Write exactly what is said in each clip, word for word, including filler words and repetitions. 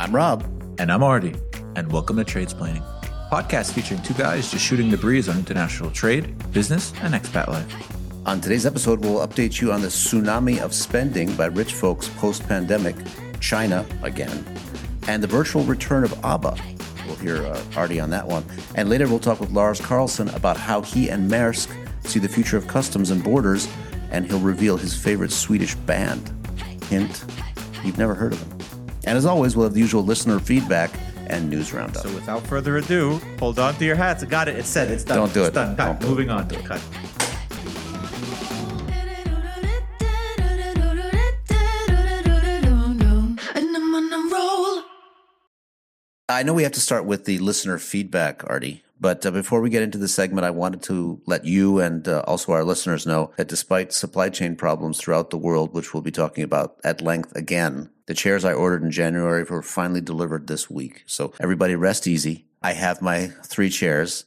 I'm Rob. And I'm Artie. And welcome to Tradesplaining, a podcast featuring two guys just shooting the breeze on international trade, business, and expat life. On today's episode, we'll update you on the tsunami of spending by rich folks post-pandemic, China again, and the virtual return of ABBA. We'll hear uh, Artie on that one. And later, we'll talk with Lars Carlson about how he and Maersk see the future of customs and borders, and he'll reveal his favorite Swedish band. Hint, you've never heard of them. And as always, we'll have the usual listener feedback and news roundup. So without further ado, hold on to your hats. I got it. It's said. It's done. Don't do it's it. Done. Cut. Moving do it. on. Don't cut. I know we have to start with the listener feedback, Artie, but uh, before we get into the segment, I wanted to let you and uh, also our listeners know that despite supply chain problems throughout the world, which we'll be talking about at length again, the chairs I ordered in January were finally delivered this week. So everybody rest easy. I have my three chairs.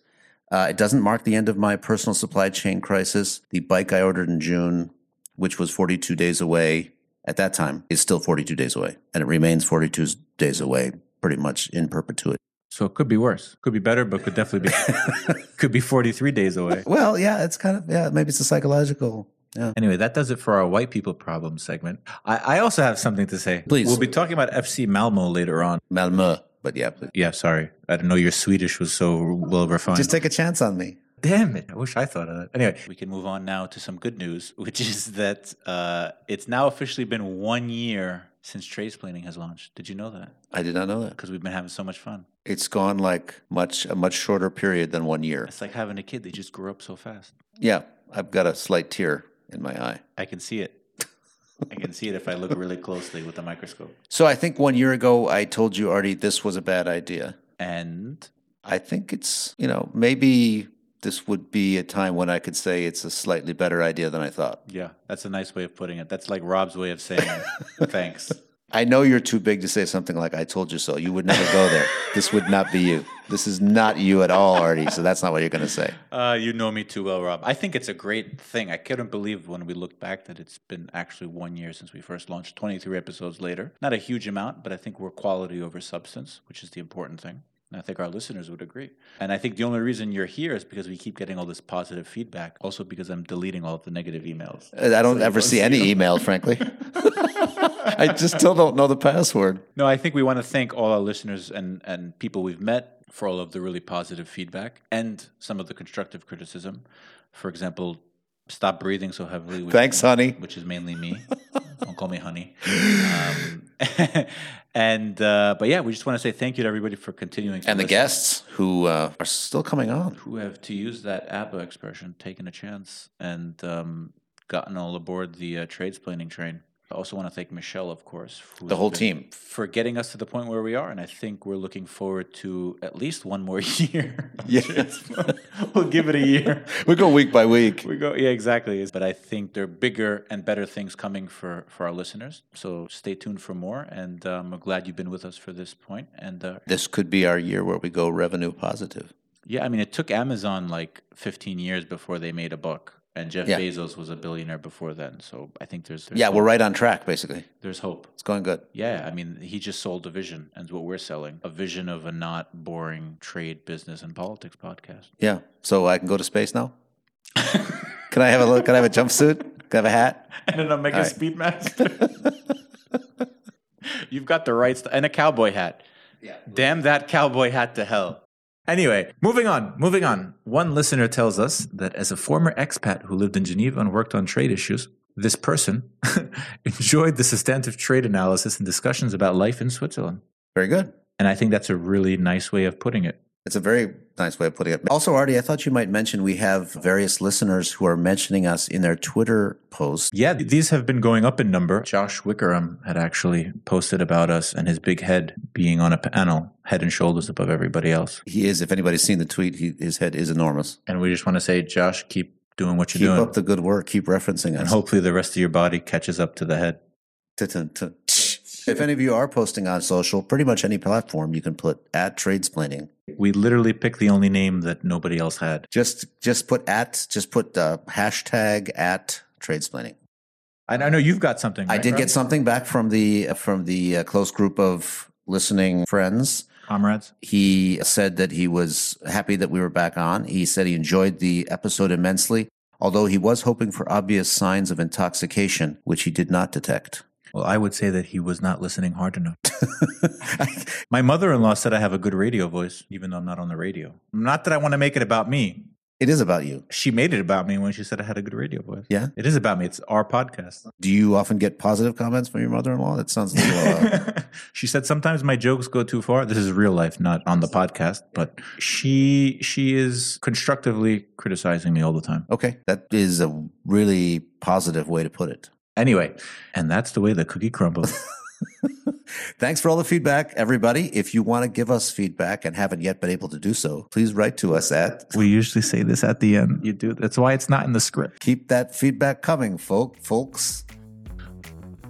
Uh, it doesn't mark the end of my personal supply chain crisis. The bike I ordered in June, which was forty-two days away at that time, is still forty-two days away, and it remains forty-two days away. Pretty much in perpetuity. So it could be worse. Could be better, but could definitely be could be forty-three days away. Well, yeah, it's kind of, yeah, maybe it's a psychological. Yeah. Anyway, that does it for our white people problem segment. I, I also have something to say. Please. We'll be talking about F C Malmö later on. Malmö, but yeah, please. Yeah, sorry. I didn't know your Swedish was so well refined. Just take a chance on me. Damn it. I wish I thought of that. Anyway, we can move on now to some good news, which is that uh, it's now officially been one year since Tradesplaining has launched. Did you know that? I did not know that. Because we've been having so much fun. It's gone like much a much shorter period than one year. It's like having a kid. They just grew up so fast. Yeah. I've got a slight tear in my eye. I can see it. I can see it if I look really closely with the microscope. So I think one year ago I told you, Artie, this was a bad idea. And? I think it's, you know, maybe this would be a time when I could say it's a slightly better idea than I thought. Yeah, that's a nice way of putting it. That's like Rob's way of saying thanks. I know you're too big to say something like, I told you so. You would never go there. This would not be you. This is not you at all, Artie, so that's not what you're going to say. Uh, you know me too well, Rob. I think it's a great thing. I couldn't believe when we looked back that it's been actually one year since we first launched, twenty-three episodes later. Not a huge amount, but I think we're quality over substance, which is the important thing. And I think our listeners would agree. And I think the only reason you're here is because we keep getting all this positive feedback, also because I'm deleting all of the negative emails. I don't so ever see any them. email, frankly. I just still don't know the password. No, I think we want to thank all our listeners and, and people we've met for all of the really positive feedback and some of the constructive criticism. For example, stop breathing so heavily. Which Thanks, is, honey. Which is mainly me. Don't call me honey. Um, and uh, but yeah, we just want to say thank you to everybody for continuing. To and listen. The guests who uh, are still coming on, who have, to use that ABBA expression, taken a chance and um, gotten all aboard the uh, Tradesplaining train. I also want to thank Michelle, of course, the whole team for getting us to the point where we are, and I think we're looking forward to at least one more year. Yes, we'll give it a year. We go week by week. We go, yeah, exactly. But I think there are bigger and better things coming for, for our listeners. So stay tuned for more, and um, we're glad you've been with us for this point. And uh, this could be our year where we go revenue positive. Yeah, I mean, it took Amazon like fifteen years before they made a buck. And Jeff yeah. Bezos was a billionaire before then. So I think there's... there's yeah, hope. We're right on track, basically. There's hope. It's going good. Yeah, I mean, he just sold a vision, and what we're selling, a vision of a not boring trade, business, and politics podcast. Yeah, so I can go to space now? Can I have a look? Can I have a jumpsuit? Can I have a hat? And an Omega right. Speedmaster. You've got the right... St- and a cowboy hat. Yeah. Damn that cowboy hat to hell. Anyway, moving on, moving on. One listener tells us that as a former expat who lived in Geneva and worked on trade issues, this person enjoyed the substantive trade analysis and discussions about life in Switzerland. Very good. And I think that's a really nice way of putting it. It's a very nice way of putting it. Also, Artie, I thought you might mention we have various listeners who are mentioning us in their Twitter posts. Yeah, these have been going up in number. Josh Wickerham had actually posted about us and his big head being on a panel, head and shoulders above everybody else. He is. If anybody's seen the tweet, he, his head is enormous. And we just want to say, Josh, keep doing what you're keep doing. Keep up the good work. Keep referencing us. And hopefully the rest of your body catches up to the head. If any of you are posting on social, pretty much any platform, you can put at Tradesplaining. We literally picked the only name that nobody else had. Just just put at, just put uh, hashtag at Tradesplaining. I, I know you've got something. Right, I did Rob? Get something back from the from the uh, close group of listening friends. Comrades. He said that he was happy that we were back on. He said he enjoyed the episode immensely, although he was hoping for obvious signs of intoxication, which he did not detect. Well, I would say that he was not listening hard enough. My mother-in-law said I have a good radio voice, even though I'm not on the radio. Not that I want to make it about me. It is about you. She made it about me when she said I had a good radio voice. Yeah? It is about me. It's our podcast. Do you often get positive comments from your mother-in-law? That sounds a little... Uh... She said sometimes my jokes go too far. This is real life, not on the podcast. But she she is constructively criticizing me all the time. Okay. That is a really positive way to put it. Anyway, and that's the way the cookie crumbles. Thanks for all the feedback, everybody. If you want to give us feedback and haven't yet been able to do so, please write to us at... We usually say this at the end. You do. That's why it's not in the script. Keep that feedback coming, folk, folks.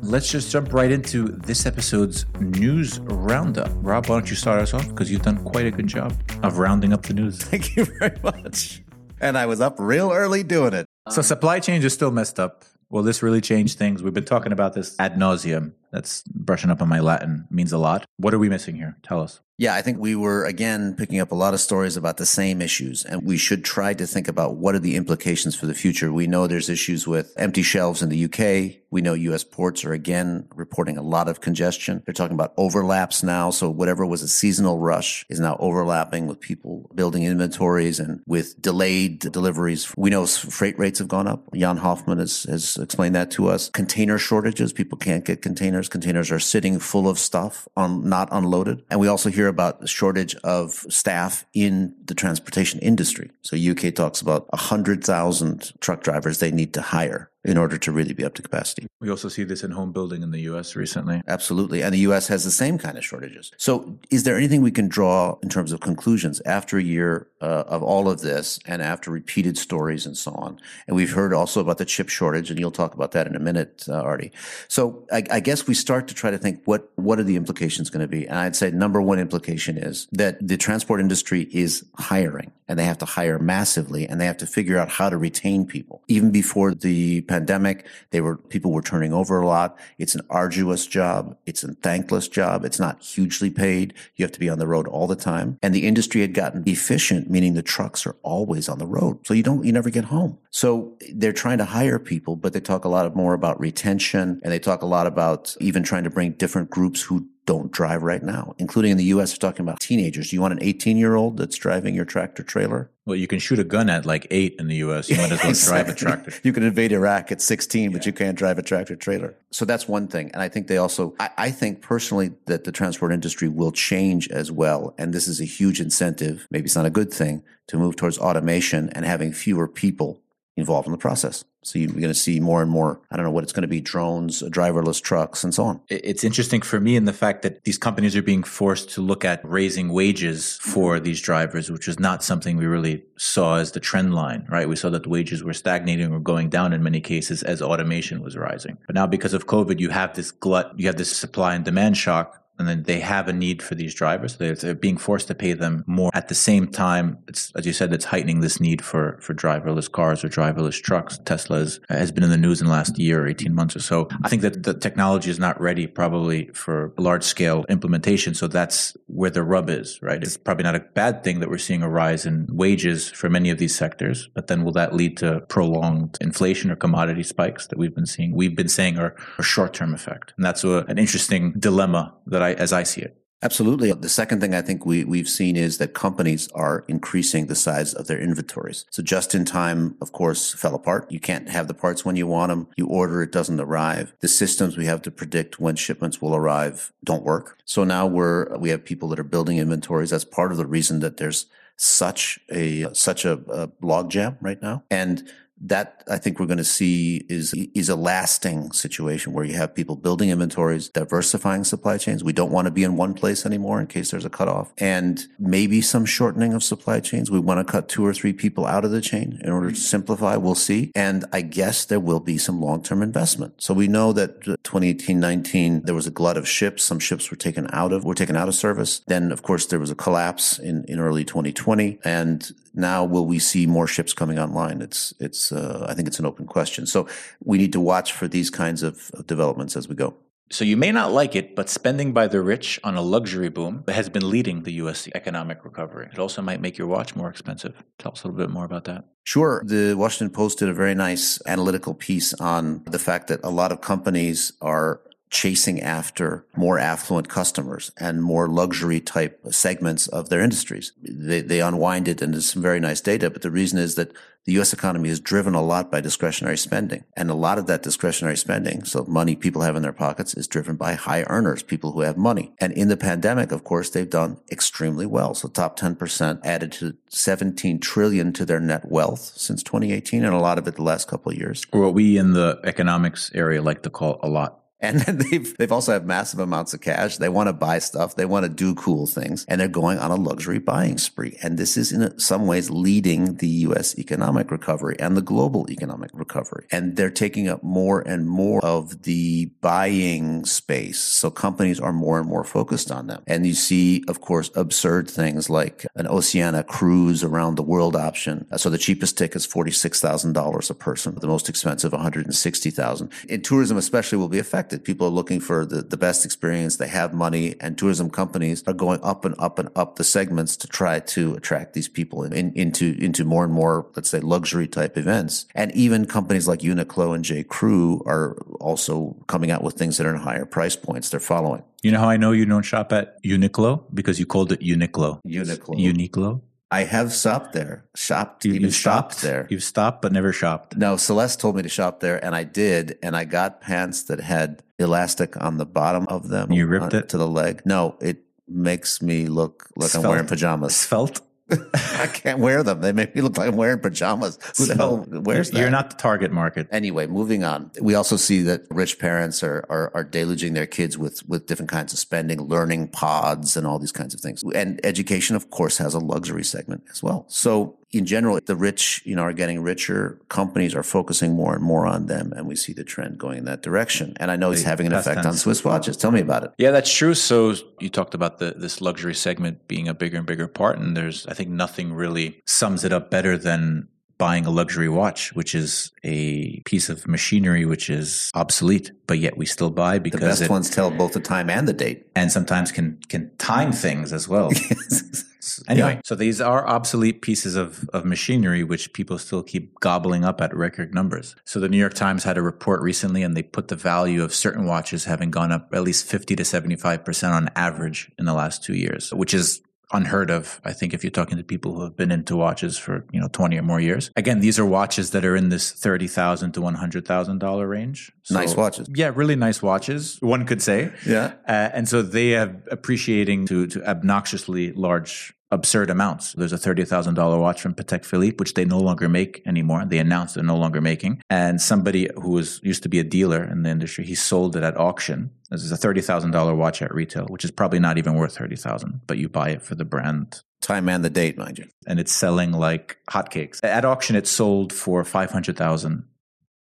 Let's just jump right into this episode's news roundup. Rob, why don't you start us off? Because you've done quite a good job of rounding up the news. Thank you very much. And I was up real early doing it. So supply chain is still messed up. Will this really change things? We've been talking about this ad nauseum. That's brushing up on my Latin. It means a lot. What are we missing here? Tell us. Yeah, I think we were, again, picking up a lot of stories about the same issues. And we should try to think about what are the implications for the future. We know there's issues with empty shelves in the U K. We know U S ports are, again, reporting a lot of congestion. They're talking about overlaps now. So whatever was a seasonal rush is now overlapping with people building inventories and with delayed deliveries. We know freight rates have gone up. Jan Hoffman has, has explained that to us. Container shortages. People can't get containers. Containers are sitting full of stuff, on, not unloaded. And we also hear about the shortage of staff in the transportation industry. So U K talks about one hundred thousand truck drivers they need to hire in order to really be up to capacity. We also see this in home building in the U S recently. Absolutely. And the U S has the same kind of shortages. So is there anything we can draw in terms of conclusions after a year uh, of all of this and after repeated stories and so on? And we've heard also about the chip shortage, and you'll talk about that in a minute, uh, Artie. So I, I guess we start to try to think, what, what are the implications going to be? And I'd say number one implication is that the transport industry is hiring, and they have to hire massively, and they have to figure out how to retain people. Even before the pandemic, they were people were turning over a lot. It's an arduous job. It's a thankless job. It's not hugely paid. You have to be on the road all the time. And the industry had gotten efficient, meaning the trucks are always on the road. So you don't, you never get home. So they're trying to hire people, but they talk a lot more about retention, and they talk a lot about even trying to bring different groups who don't drive right now, including in the U S, they're talking about teenagers. Do you want an eighteen-year-old that's driving your tractor trailer? Well, you can shoot a gun at like eight in the U S. You might as well exactly. drive a tractor. You can invade Iraq at sixteen, yeah. But you can't drive a tractor trailer. So that's one thing. And I think they also, I, I think personally that the transport industry will change as well. And this is a huge incentive, maybe it's not a good thing, to move towards automation and having fewer people involved in the process. So you're going to see more and more, I don't know what it's going to be, drones, driverless trucks, and so on. It's interesting for me in the fact that these companies are being forced to look at raising wages for these drivers, which is not something we really saw as the trend line, right? We saw that the wages were stagnating or going down in many cases as automation was rising. But now because of COVID, you have this glut, you have this supply and demand shock. And then they have a need for these drivers. They're, they're being forced to pay them more. At the same time, it's, as you said, it's heightening this need for, for driverless cars or driverless trucks. Tesla is, has been in the news in the last year or eighteen months or so. I think that the technology is not ready probably for large-scale implementation. So that's where the rub is, right? It's probably not a bad thing that we're seeing a rise in wages for many of these sectors. But then will that lead to prolonged inflation or commodity spikes that we've been seeing? We've been saying are a short-term effect. And that's a, an interesting dilemma that I, as I see it. Absolutely. The second thing I think we, we've seen is that companies are increasing the size of their inventories. So just in time, of course, fell apart. You can't have the parts when you want them. You order, it doesn't arrive. The systems we have to predict when shipments will arrive don't work. So now we're, we have people that are building inventories. That's part of the reason that there's such a, such a, a logjam right now. And that I think we're going to see is is a lasting situation where you have people building inventories, diversifying supply chains. We don't want to be in one place anymore in case there's a cutoff. And maybe some shortening of supply chains. We want to cut two or three people out of the chain in order to simplify. We'll see. And I guess there will be some long-term investment. So we know that twenty eighteen nineteen, there was a glut of ships. Some ships were taken out of, were taken out of service. Then, of course, there was a collapse in, in early twenty twenty. And now will we see more ships coming online? It's, it's, Uh, I think it's an open question. So we need to watch for these kinds of, of developments as we go. So you may not like it, but spending by the rich on a luxury boom has been leading the U S economic recovery. It also might make your watch more expensive. Tell us a little bit more about that. Sure. The Washington Post did a very nice analytical piece on the fact that a lot of companies are chasing after more affluent customers and more luxury type segments of their industries. They, they unwind it, and there's some very nice data, but the reason is that the U S economy is driven a lot by discretionary spending. And a lot of that discretionary spending, so money people have in their pockets, is driven by high earners, people who have money. And in the pandemic, of course, they've done extremely well. So top ten percent added to seventeen trillion to their net wealth since twenty eighteen, and a lot of it the last couple of years. Or what we in the economics area like to call a lot. And then they've, they've also have massive amounts of cash. They want to buy stuff. They want to do cool things. And they're going on a luxury buying spree. And this is in some ways leading the U S economic recovery and the global economic recovery. And they're taking up more and more of the buying space. So companies are more and more focused on them. And you see, of course, absurd things like an Oceania cruise around the world option. So the cheapest ticket is forty-six thousand dollars a person. The most expensive, one hundred sixty thousand dollars. And tourism especially will be affected. People are looking for the, the best experience. They have money, and tourism companies are going up and up and up the segments to try to attract these people in, in, into into more and more, let's say, luxury type events. And even companies like Uniqlo and J. Crew are also coming out with things that are in higher price points. They're following. You know how I know you don't shop at Uniqlo? Because you called it Uniqlo. Uniqlo. Uniqlo. I have stopped there. Shopped. You, even you've shopped, shopped there. You've stopped but never shopped. No, Celeste told me to shop there, and I did, and I got pants that had elastic on the bottom of them. You ripped on, it? To the leg. No, it makes me look like Svelte. I'm wearing pajamas. Svelte? I can't wear them. They make me look like I'm wearing pajamas. So where's that? You're not the target market. Anyway, moving on. We also see that rich parents are, are are deluging their kids with with different kinds of spending, learning pods and all these kinds of things. And education, of course, has a luxury segment as well. So in general, the rich, you know, are getting richer. Companies are focusing more and more on them, and we see the trend going in that direction. And I know it's having an effect on Swiss watches. Tell me about it. Yeah, that's true. So you talked about the, this luxury segment being a bigger and bigger part, and there's, I think, nothing really sums it up better than buying a luxury watch, which is a piece of machinery which is obsolete, but yet we still buy because the best it, ones tell both the time and the date, and sometimes can can time things as well. Yes. Anyway, yeah. So these are obsolete pieces of, of machinery which people still keep gobbling up at record numbers. So the New York Times had a report recently, and they put the value of certain watches having gone up at least fifty to seventy-five percent on average in the last two years, which is unheard of, I think, if you're talking to people who have been into watches for, you know, twenty or more years. Again, these are watches that are in this thirty thousand to one hundred thousand dollars range. So, nice watches. Yeah, really nice watches, one could say. Yeah. Uh, and so they have appreciating to, to obnoxiously large, absurd amounts. There's a thirty thousand dollars watch from Patek Philippe, which they no longer make anymore. They announced they're no longer making. And somebody who was used to be a dealer in the industry, he sold it at auction. This is a thirty thousand dollars watch at retail, which is probably not even worth thirty thousand dollars, but you buy it for the brand. Time and the date, mind you. And it's selling like hotcakes. At auction, it sold for five hundred thousand dollars.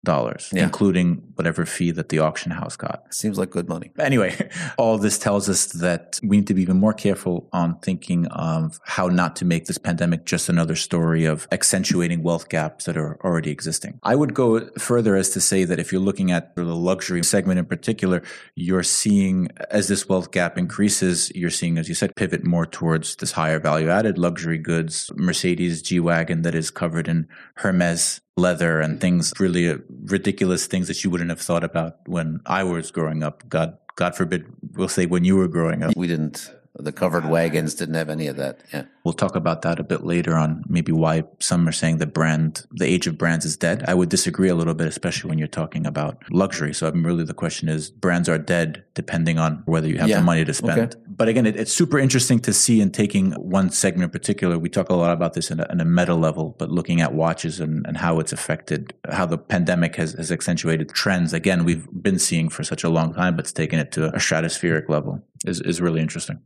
Dollars, yeah. Including whatever fee that the auction house got. Seems like good money. Anyway, all this tells us that we need to be even more careful on thinking of how not to make this pandemic just another story of accentuating wealth gaps that are already existing. I would go further as to say that if you're looking at the luxury segment in particular, you're seeing, as this wealth gap increases, you're seeing, as you said, pivot more towards this higher value added luxury goods, Mercedes G-Wagon that is covered in Hermes leather and things, really ridiculous things that you wouldn't have thought about when I was growing up. God, God forbid, we'll say when you were growing up. We didn't. The covered wagons didn't have any of that. Yeah. We'll talk about that a bit later on, maybe why some are saying the brand, the age of brands is dead. I would disagree a little bit, especially when you're talking about luxury. So I mean, really the question is brands are dead depending on whether you have yeah. the money to spend. Okay. But again, it, it's super interesting to see in taking one segment in particular. We talk a lot about this in a, in a meta level, but looking at watches and, and how it's affected, how the pandemic has, has accentuated trends. Again, we've been seeing for such a long time, but it's taken it to a stratospheric level is, is really interesting.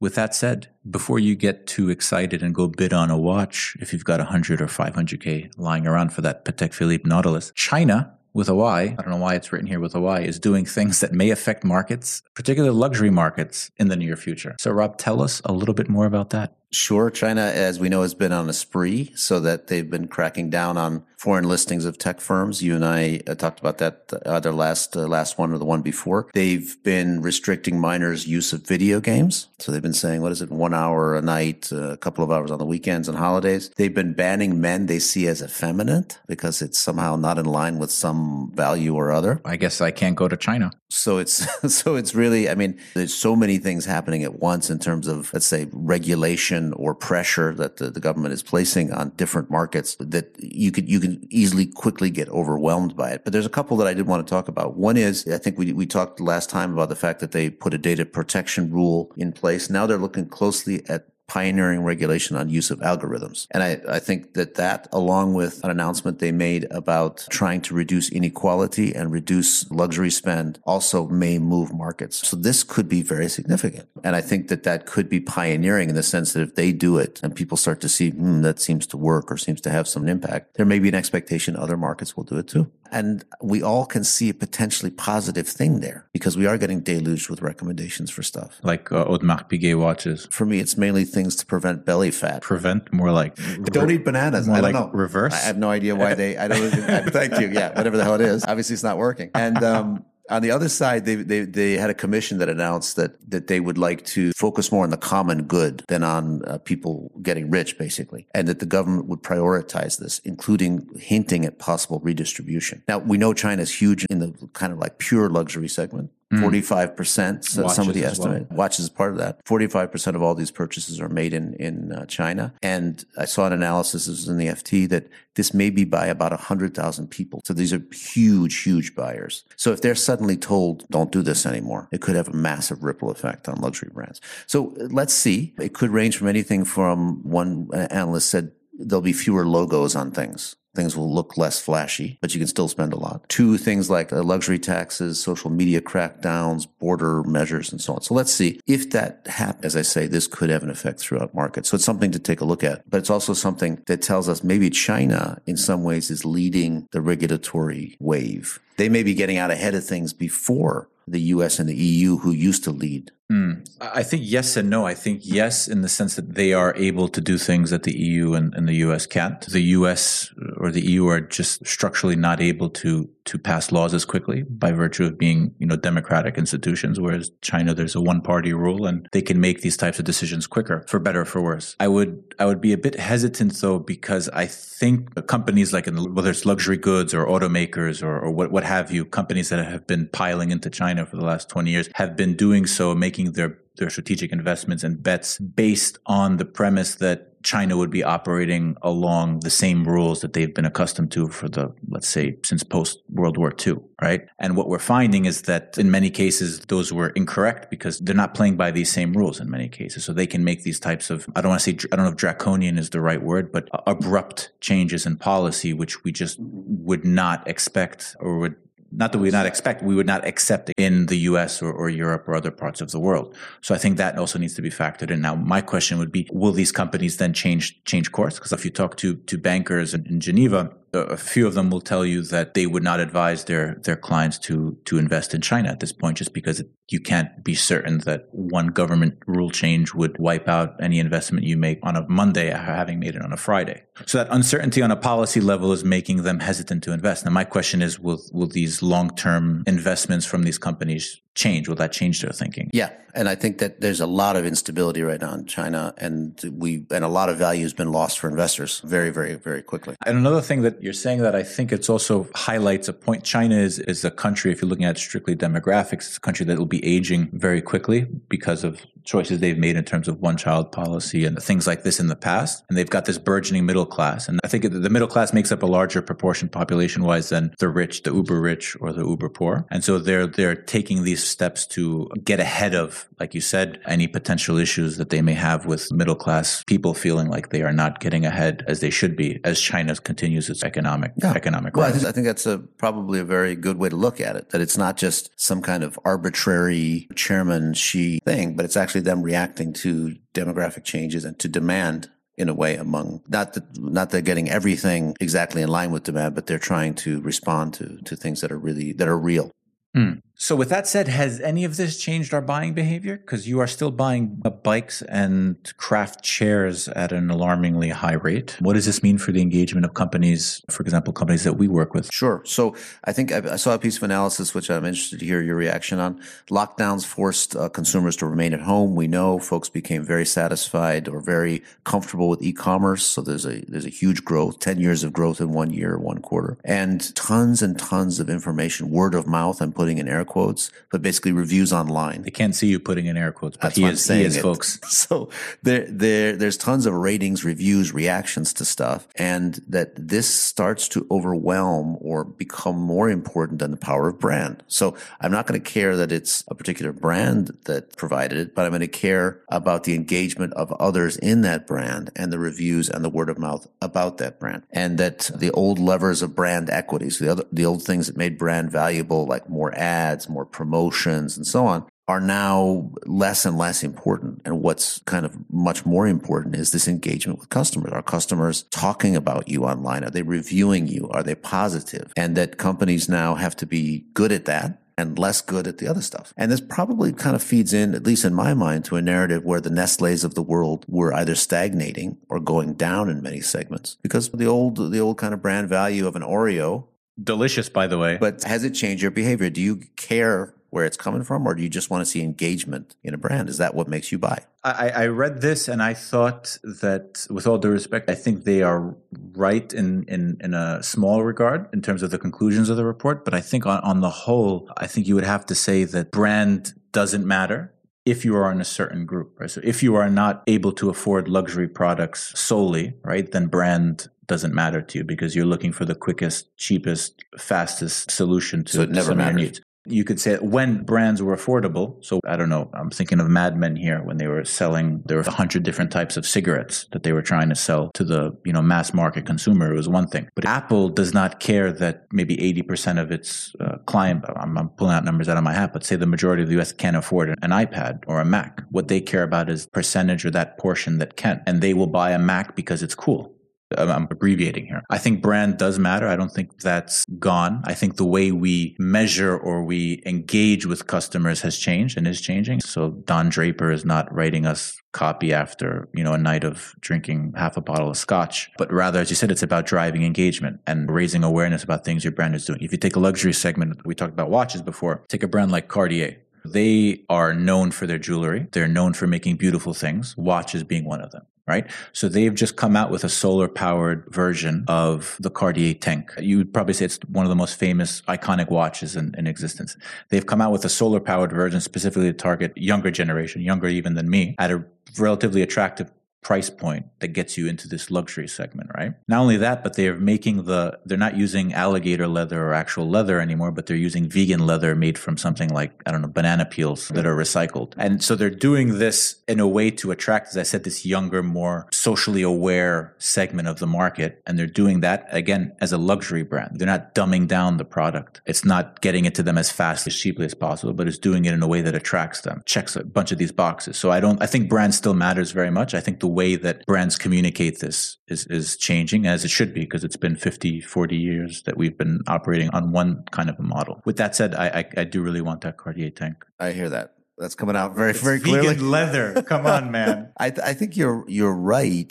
With that said, before you get too excited and go bid on a watch, if you've got one hundred or five hundred K lying around for that Patek Philippe Nautilus, China, with a Y, I don't know why it's written here with a Y, is doing things that may affect markets, particularly luxury markets, in the near future. So Rob, tell us a little bit more about that. Sure. China, as we know, has been on a spree, so that they've been cracking down on foreign listings of tech firms. You and I uh, talked about that either last uh, last one or the one before. They've been restricting minors' use of video games. So they've been saying, what is it, one hour a night, uh, a couple of hours on the weekends and holidays. They've been banning men they see as effeminate because it's somehow not in line with some value or other. I guess I can't go to China. So it's so it's really, I mean, there's so many things happening at once in terms of, let's say, regulation or pressure that the, the government is placing on different markets, that you could you can easily quickly get overwhelmed by it. But there's a couple that I did want to talk about. One is, I think we we talked last time about the fact that they put a data protection rule in place. Now they're looking closely at pioneering regulation on use of algorithms. And I, I think that that, along with an announcement they made about trying to reduce inequality and reduce luxury spend, also may move markets. So this could be very significant. And I think that that could be pioneering in the sense that if they do it and people start to see, hmm, that seems to work or seems to have some impact, there may be an expectation other markets will do it too. And we all can see a potentially positive thing there, because we are getting deluged with recommendations for stuff. Like uh, Audemars Piguet watches. For me, it's mainly things things to prevent belly fat. Prevent more like re- don't eat bananas. More I don't like know. Reverse. I have no idea why they. I don't. I, thank you. Yeah, whatever the hell it is. Obviously, it's not working. And um, on the other side, they they they had a commission that announced that that they would like to focus more on the common good than on uh, people getting rich, basically, and that the government would prioritize this, including hinting at possible redistribution. Now we know China is huge in the kind of like pure luxury segment. forty-five percent, so somebody estimated. Well. Watches is part of that. forty-five percent of all these purchases are made in, in uh, China. And I saw an analysis, this was in the F T, that this may be by about one hundred thousand people. So these are huge, huge buyers. So if they're suddenly told, don't do this anymore, it could have a massive ripple effect on luxury brands. So let's see. It could range from anything from, one analyst said, there'll be fewer logos on things. Things will look less flashy, but you can still spend a lot. Two, things like luxury taxes, social media crackdowns, border measures, and so on. So let's see. If that happens, as I say, this could have an effect throughout markets. So it's something to take a look at. But it's also something that tells us maybe China, in some ways, is leading the regulatory wave. They may be getting out ahead of things before the U S and the E U, who used to lead. Mm. I think yes and no. I think yes in the sense that they are able to do things that the E U and, and the U S can't. The U S or the E U are just structurally not able to to pass laws as quickly by virtue of being, you know, democratic institutions, whereas China, there's a one-party rule and they can make these types of decisions quicker, for better or for worse. I would I would be a bit hesitant though, because I think companies like, in the, whether it's luxury goods or automakers or, or what, what have you, companies that have been piling into China for the last twenty years have been doing so, making Their, their strategic investments and bets based on the premise that China would be operating along the same rules that they've been accustomed to for the, let's say, since post-World War Two, right? And what we're finding is that in many cases, those were incorrect because they're not playing by these same rules in many cases. So they can make these types of, I don't want to say, I don't know if draconian is the right word, but abrupt changes in policy, which we just would not expect or would Not that we would not expect, we would not accept in the U S or, or Europe or other parts of the world. So I think that also needs to be factored in. Now, my question would be, will these companies then change change course? Because if you talk to, to bankers in, in Geneva, a few of them will tell you that they would not advise their, their clients to, to invest in China at this point, just because it, you can't be certain that one government rule change would wipe out any investment you make on a Monday having made it on a Friday. So that uncertainty on a policy level is making them hesitant to invest. Now, my question is, will, will these long-term investments from these companies change? Will that change their thinking? Yeah. And I think that there's a lot of instability right now in China, and we and a lot of value has been lost for investors very, very, very quickly. And another thing that you're saying that I think it's also highlights a point. China is, is a country, if you're looking at strictly demographics, it's a country that will be aging very quickly because of choices they've made in terms of one-child policy and things like this in the past. And they've got this burgeoning middle class. And I think the middle class makes up a larger proportion population-wise than the rich, the uber-rich or the uber-poor. And so they're they're taking these steps to get ahead of, like you said, any potential issues that they may have with middle-class people feeling like they are not getting ahead as they should be as China continues its economic yeah. economic well, rise. I think, I think that's a, probably a very good way to look at it, that it's not just some kind of arbitrary chairman Xi thing, but it's actually them reacting to demographic changes and to demand in a way among, not that not they're getting everything exactly in line with demand, but they're trying to respond to to things that are really, that are real. Mm. So with that said, has any of this changed our buying behavior? Because you are still buying bikes and craft chairs at an alarmingly high rate. What does this mean for the engagement of companies, for example, companies that we work with? Sure. So I think I saw a piece of analysis, which I'm interested to hear your reaction on. Lockdowns forced uh, consumers to remain at home. We know folks became very satisfied or very comfortable with e-commerce. So there's a there's a huge growth, ten years of growth in one year, one quarter. And tons and tons of information, word of mouth, I'm putting in air quotes, but basically reviews online. They can't see you putting in air quotes, but that's he what is, I'm saying he is, it. folks. So there, there, there's tons of ratings, reviews, reactions to stuff, and that this starts to overwhelm or become more important than the power of brand. So I'm not going to care that it's a particular brand that provided it, but I'm going to care about the engagement of others in that brand and the reviews and the word of mouth about that brand. And that the old levers of brand equity, so the other, the old things that made brand valuable, like more ads, more promotions, and so on, are now less and less important. And what's kind of much more important is this engagement with customers. Are customers talking about you online? Are they reviewing you? Are they positive? And that companies now have to be good at that and less good at the other stuff. And this probably kind of feeds in, at least in my mind, to a narrative where the Nestlés of the world were either stagnating or going down in many segments because the old, the old kind of brand value of an Oreo. Delicious, by the way. But has it changed your behavior? Do you care where it's coming from, or do you just want to see engagement in a brand? Is that what makes you buy? I, I read this and I thought that, with all due respect, I think they are right in, in, in a small regard in terms of the conclusions of the report. But I think on, on the whole, I think you would have to say that brand doesn't matter if you are in a certain group, right? So if you are not able to afford luxury products solely, right, then brand doesn't matter to you because you're looking for the quickest, cheapest, fastest solution to some of your needs. You could say when brands were affordable, so I don't know, I'm thinking of Mad Men here when they were selling, there were a hundred different types of cigarettes that they were trying to sell to the, you know, mass market consumer. It was one thing. But Apple does not care that maybe eighty percent of its uh, client, I'm, I'm pulling out numbers out of my hat, but say the majority of the U S can't afford an iPad or a Mac. What they care about is percentage or that portion that can. And they will buy a Mac because it's cool. I'm abbreviating here. I think brand does matter. I don't think that's gone. I think the way we measure or we engage with customers has changed and is changing. So Don Draper is not writing us copy after, you know, a night of drinking half a bottle of scotch, but rather, as you said, it's about driving engagement and raising awareness about things your brand is doing. If you take a luxury segment, we talked about watches before, take a brand like Cartier. They are known for their jewelry. They're known for making beautiful things, watches being one of them. Right? So they've just come out with a solar powered version of the Cartier tank. You would probably say it's one of the most famous iconic watches in, in existence. They've come out with a solar powered version specifically to target younger generation, younger even than me, at a relatively attractive price point that gets you into this luxury segment, right? Not only that, but they're making the, they're not using alligator leather or actual leather anymore, but they're using vegan leather made from something like, I don't know, banana peels that are recycled. And so they're doing this in a way to attract, as I said, this younger, more socially aware segment of the market. And they're doing that, again, as a luxury brand. They're not dumbing down the product. It's not getting it to them as fast, as cheaply as possible, but it's doing it in a way that attracts them, checks a bunch of these boxes. So I don't, I think brand still matters very much. I think the The way that brands communicate this is, is changing, as it should be, because it's been fifty, forty years that we've been operating on one kind of a model. With that said, I, I, I do really want that Cartier tank. I hear that. That's coming out very, it's very clearly. Vegan leather. Come on, man. I, th- I think you're you're right.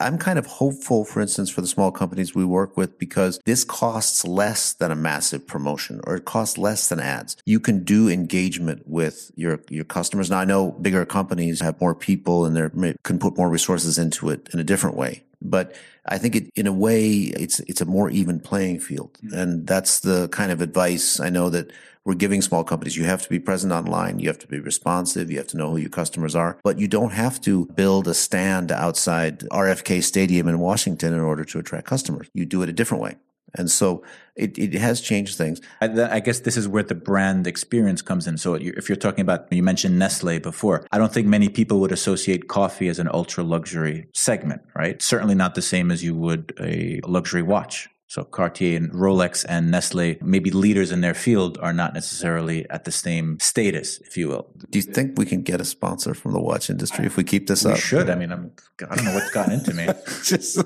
I'm kind of hopeful, for instance, for the small companies we work with, because this costs less than a massive promotion, or it costs less than ads. You can do engagement with your, your customers. Now, I know bigger companies have more people and they can put more resources into it in a different way. But I think it, in a way, it's it's a more even playing field. Mm-hmm. And that's the kind of advice I know that we're giving small companies. You have to be present online. You have to be responsive. You have to know who your customers are. But you don't have to build a stand outside R F K Stadium in Washington in order to attract customers. You do it a different way. And so it, it has changed things. I, I guess this is where the brand experience comes in. So if you're talking about, you mentioned Nestlé before, I don't think many people would associate coffee as an ultra luxury segment, right? Certainly not the same as you would a luxury watch. So Cartier and Rolex and Nestle, maybe leaders in their field, are not necessarily at the same status, if you will. Do you think we can get a sponsor from the watch industry if we keep this we up? We should. I mean, I'm, I don't know what's gotten into me. Just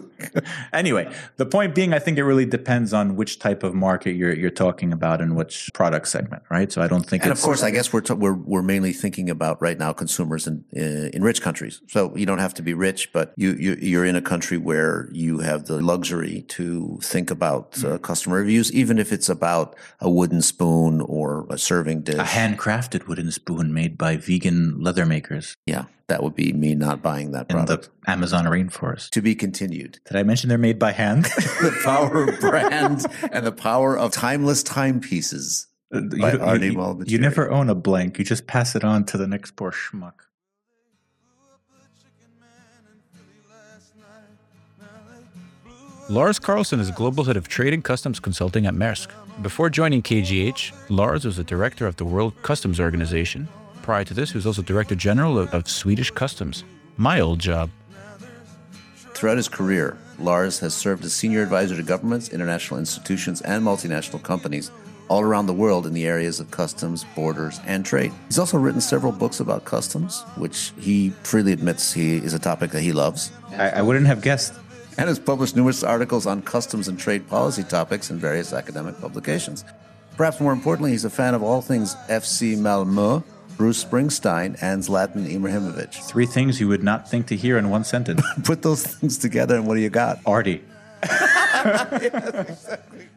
anyway, the point being, I think it really depends on which type of market you're you're talking about and which product segment, right? So I don't think. And it's, of course, I guess we're t- we're we're mainly thinking about right now consumers in uh, in rich countries. So you don't have to be rich, but you, you you're in a country where you have the luxury to think about. about uh, customer reviews, even if it's about a wooden spoon or a serving dish. A handcrafted wooden spoon made by vegan leather makers. Yeah, that would be me not buying that product. In the Amazon rainforest. To be continued. Did I mention they're made by hand? The power of brand and the power of timeless timepieces. Uh, by you, Arnie you, Walbatieri. You never own a blank. You just pass it on to the next poor schmuck. Lars Carlson is global head of trade and customs consulting at Maersk. Before joining K G H, Lars was the director of the World Customs Organization. Prior to this, he was also director general of, of Swedish Customs. My old job. Throughout his career, Lars has served as senior advisor to governments, international institutions, and multinational companies all around the world in the areas of customs, borders, and trade. He's also written several books about customs, which he freely admits he is a topic that he loves. I, I wouldn't have guessed. And has published numerous articles on customs and trade policy topics in various academic publications. Perhaps more importantly, he's a fan of all things F C Malmö, Bruce Springsteen, and Zlatan Ibrahimovic. Three things you would not think to hear in one sentence. Put those things together and what do you got? Artie. Yes, exactly.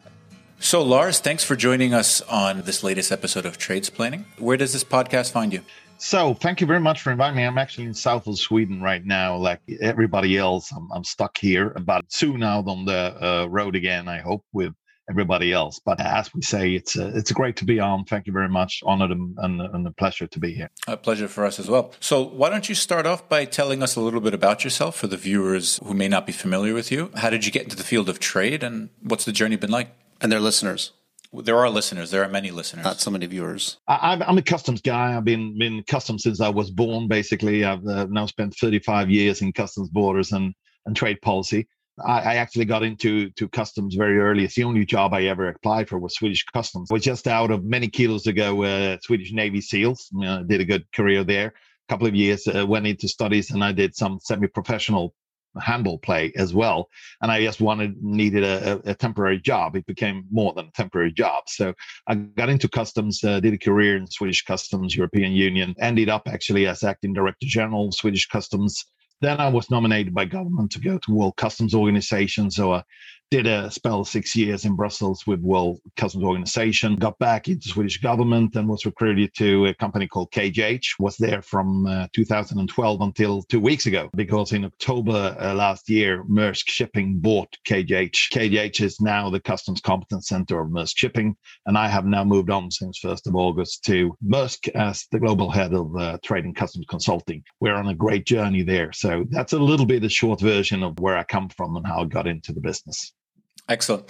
So, Lars, thanks for joining us on this latest episode of Tradesplaining. Where does this podcast find you? So thank you very much for inviting me. I'm actually in south of Sweden right now, like everybody else. I'm, I'm stuck here, but soon out on the uh, road again, I hope, with everybody else. But as we say, it's a, it's great to be on. Thank you very much. Honored and, and, and a pleasure to be here. A pleasure for us as well. So why don't you start off by telling us a little bit about yourself for the viewers who may not be familiar with you? How did you get into the field of trade and what's the journey been like? And their listeners. There are listeners. There are many listeners. Not so many viewers. I, I'm a customs guy. I've been been customs since I was born, basically. I've uh, now spent thirty-five years in customs, borders, and, and trade policy. I, I actually got into to customs very early. It's the only job I ever applied for was Swedish Customs. I was just out of many kilos ago, uh, Swedish Navy SEALs. I uh, did a good career there. A couple of years, uh, went into studies, and I did some semi-professional handball play as well, and I just wanted needed a, a temporary job. It became more than a temporary job, so I got into customs, uh, did a career in Swedish Customs, European Union, ended up actually as acting director general of Swedish Customs. Then I was nominated by government to go to World Customs Organization, so I did a spell six years in Brussels with World Customs Organization, got back into Swedish government and was recruited to a company called K G H, was there from uh, two thousand twelve until two weeks ago, because in October uh, last year, Maersk Shipping bought K G H. K G H is now the Customs Competence Center of Maersk Shipping, and I have now moved on since first of August to Maersk as the global head of uh, trade and customs consulting. We're on a great journey there. So that's a little bit the short version of where I come from and how I got into the business. Excellent.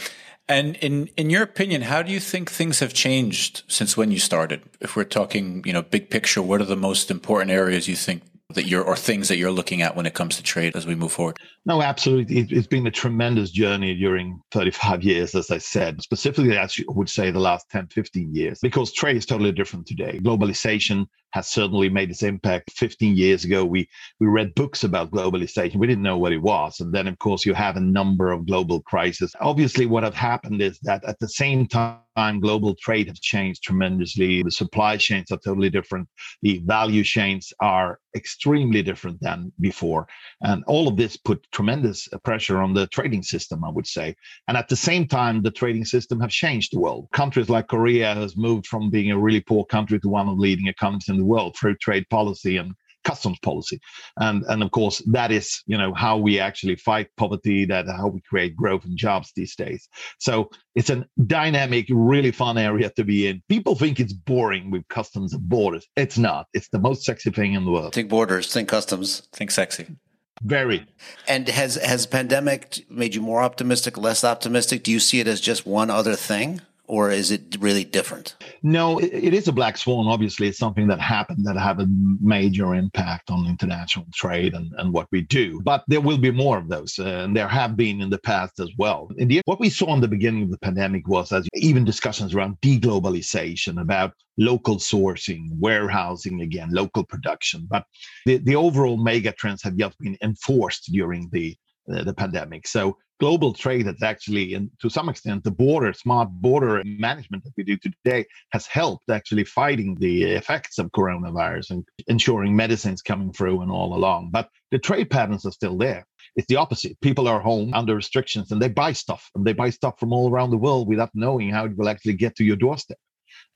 And in, in your opinion, how do you think things have changed since when you started? If we're talking, you know, big picture, what are the most important areas you think that you're, or things that you're looking at when it comes to trade as we move forward? No, absolutely. It, it's been a tremendous journey during thirty-five years, as I said, specifically, I would say the last ten, fifteen years, because trade is totally different today. Globalization has certainly made its impact. fifteen years ago, we, we read books about globalization. We didn't know what it was. And then, of course, you have a number of global crises. Obviously, what have happened is that at the same time, global trade has changed tremendously. The supply chains are totally different. The value chains are extremely different than before. And all of this put tremendous pressure on the trading system, I would say. And at the same time, the trading system have changed the world. Countries like Korea has moved from being a really poor country to one of the leading economies in the world through trade policy and customs policy. And, and of course, that is, you know, how we actually fight poverty, that how we create growth and jobs these days. So it's a dynamic, really fun area to be in. People think it's boring with customs and borders. It's not. It's the most sexy thing in the world. Think borders, think customs, think sexy. Very. And has, has pandemic made you more optimistic, less optimistic? Do you see it as just one other thing? or is it really different? No, it, it is a black swan. Obviously, it's something that happened that had a major impact on international trade and, and what we do. But there will be more of those, uh, and there have been in the past as well. In the, what we saw in the beginning of the pandemic was as even discussions around deglobalization, about local sourcing, warehousing again, local production. But the, the overall mega trends have just been enforced during the uh, the pandemic. So global trade has actually, and to some extent, the border, smart border management that we do today has helped actually fighting the effects of coronavirus and ensuring medicines coming through and all along. But the trade patterns are still there. It's the opposite. People are home under restrictions and they buy stuff, and they buy stuff from all around the world without knowing how it will actually get to your doorstep.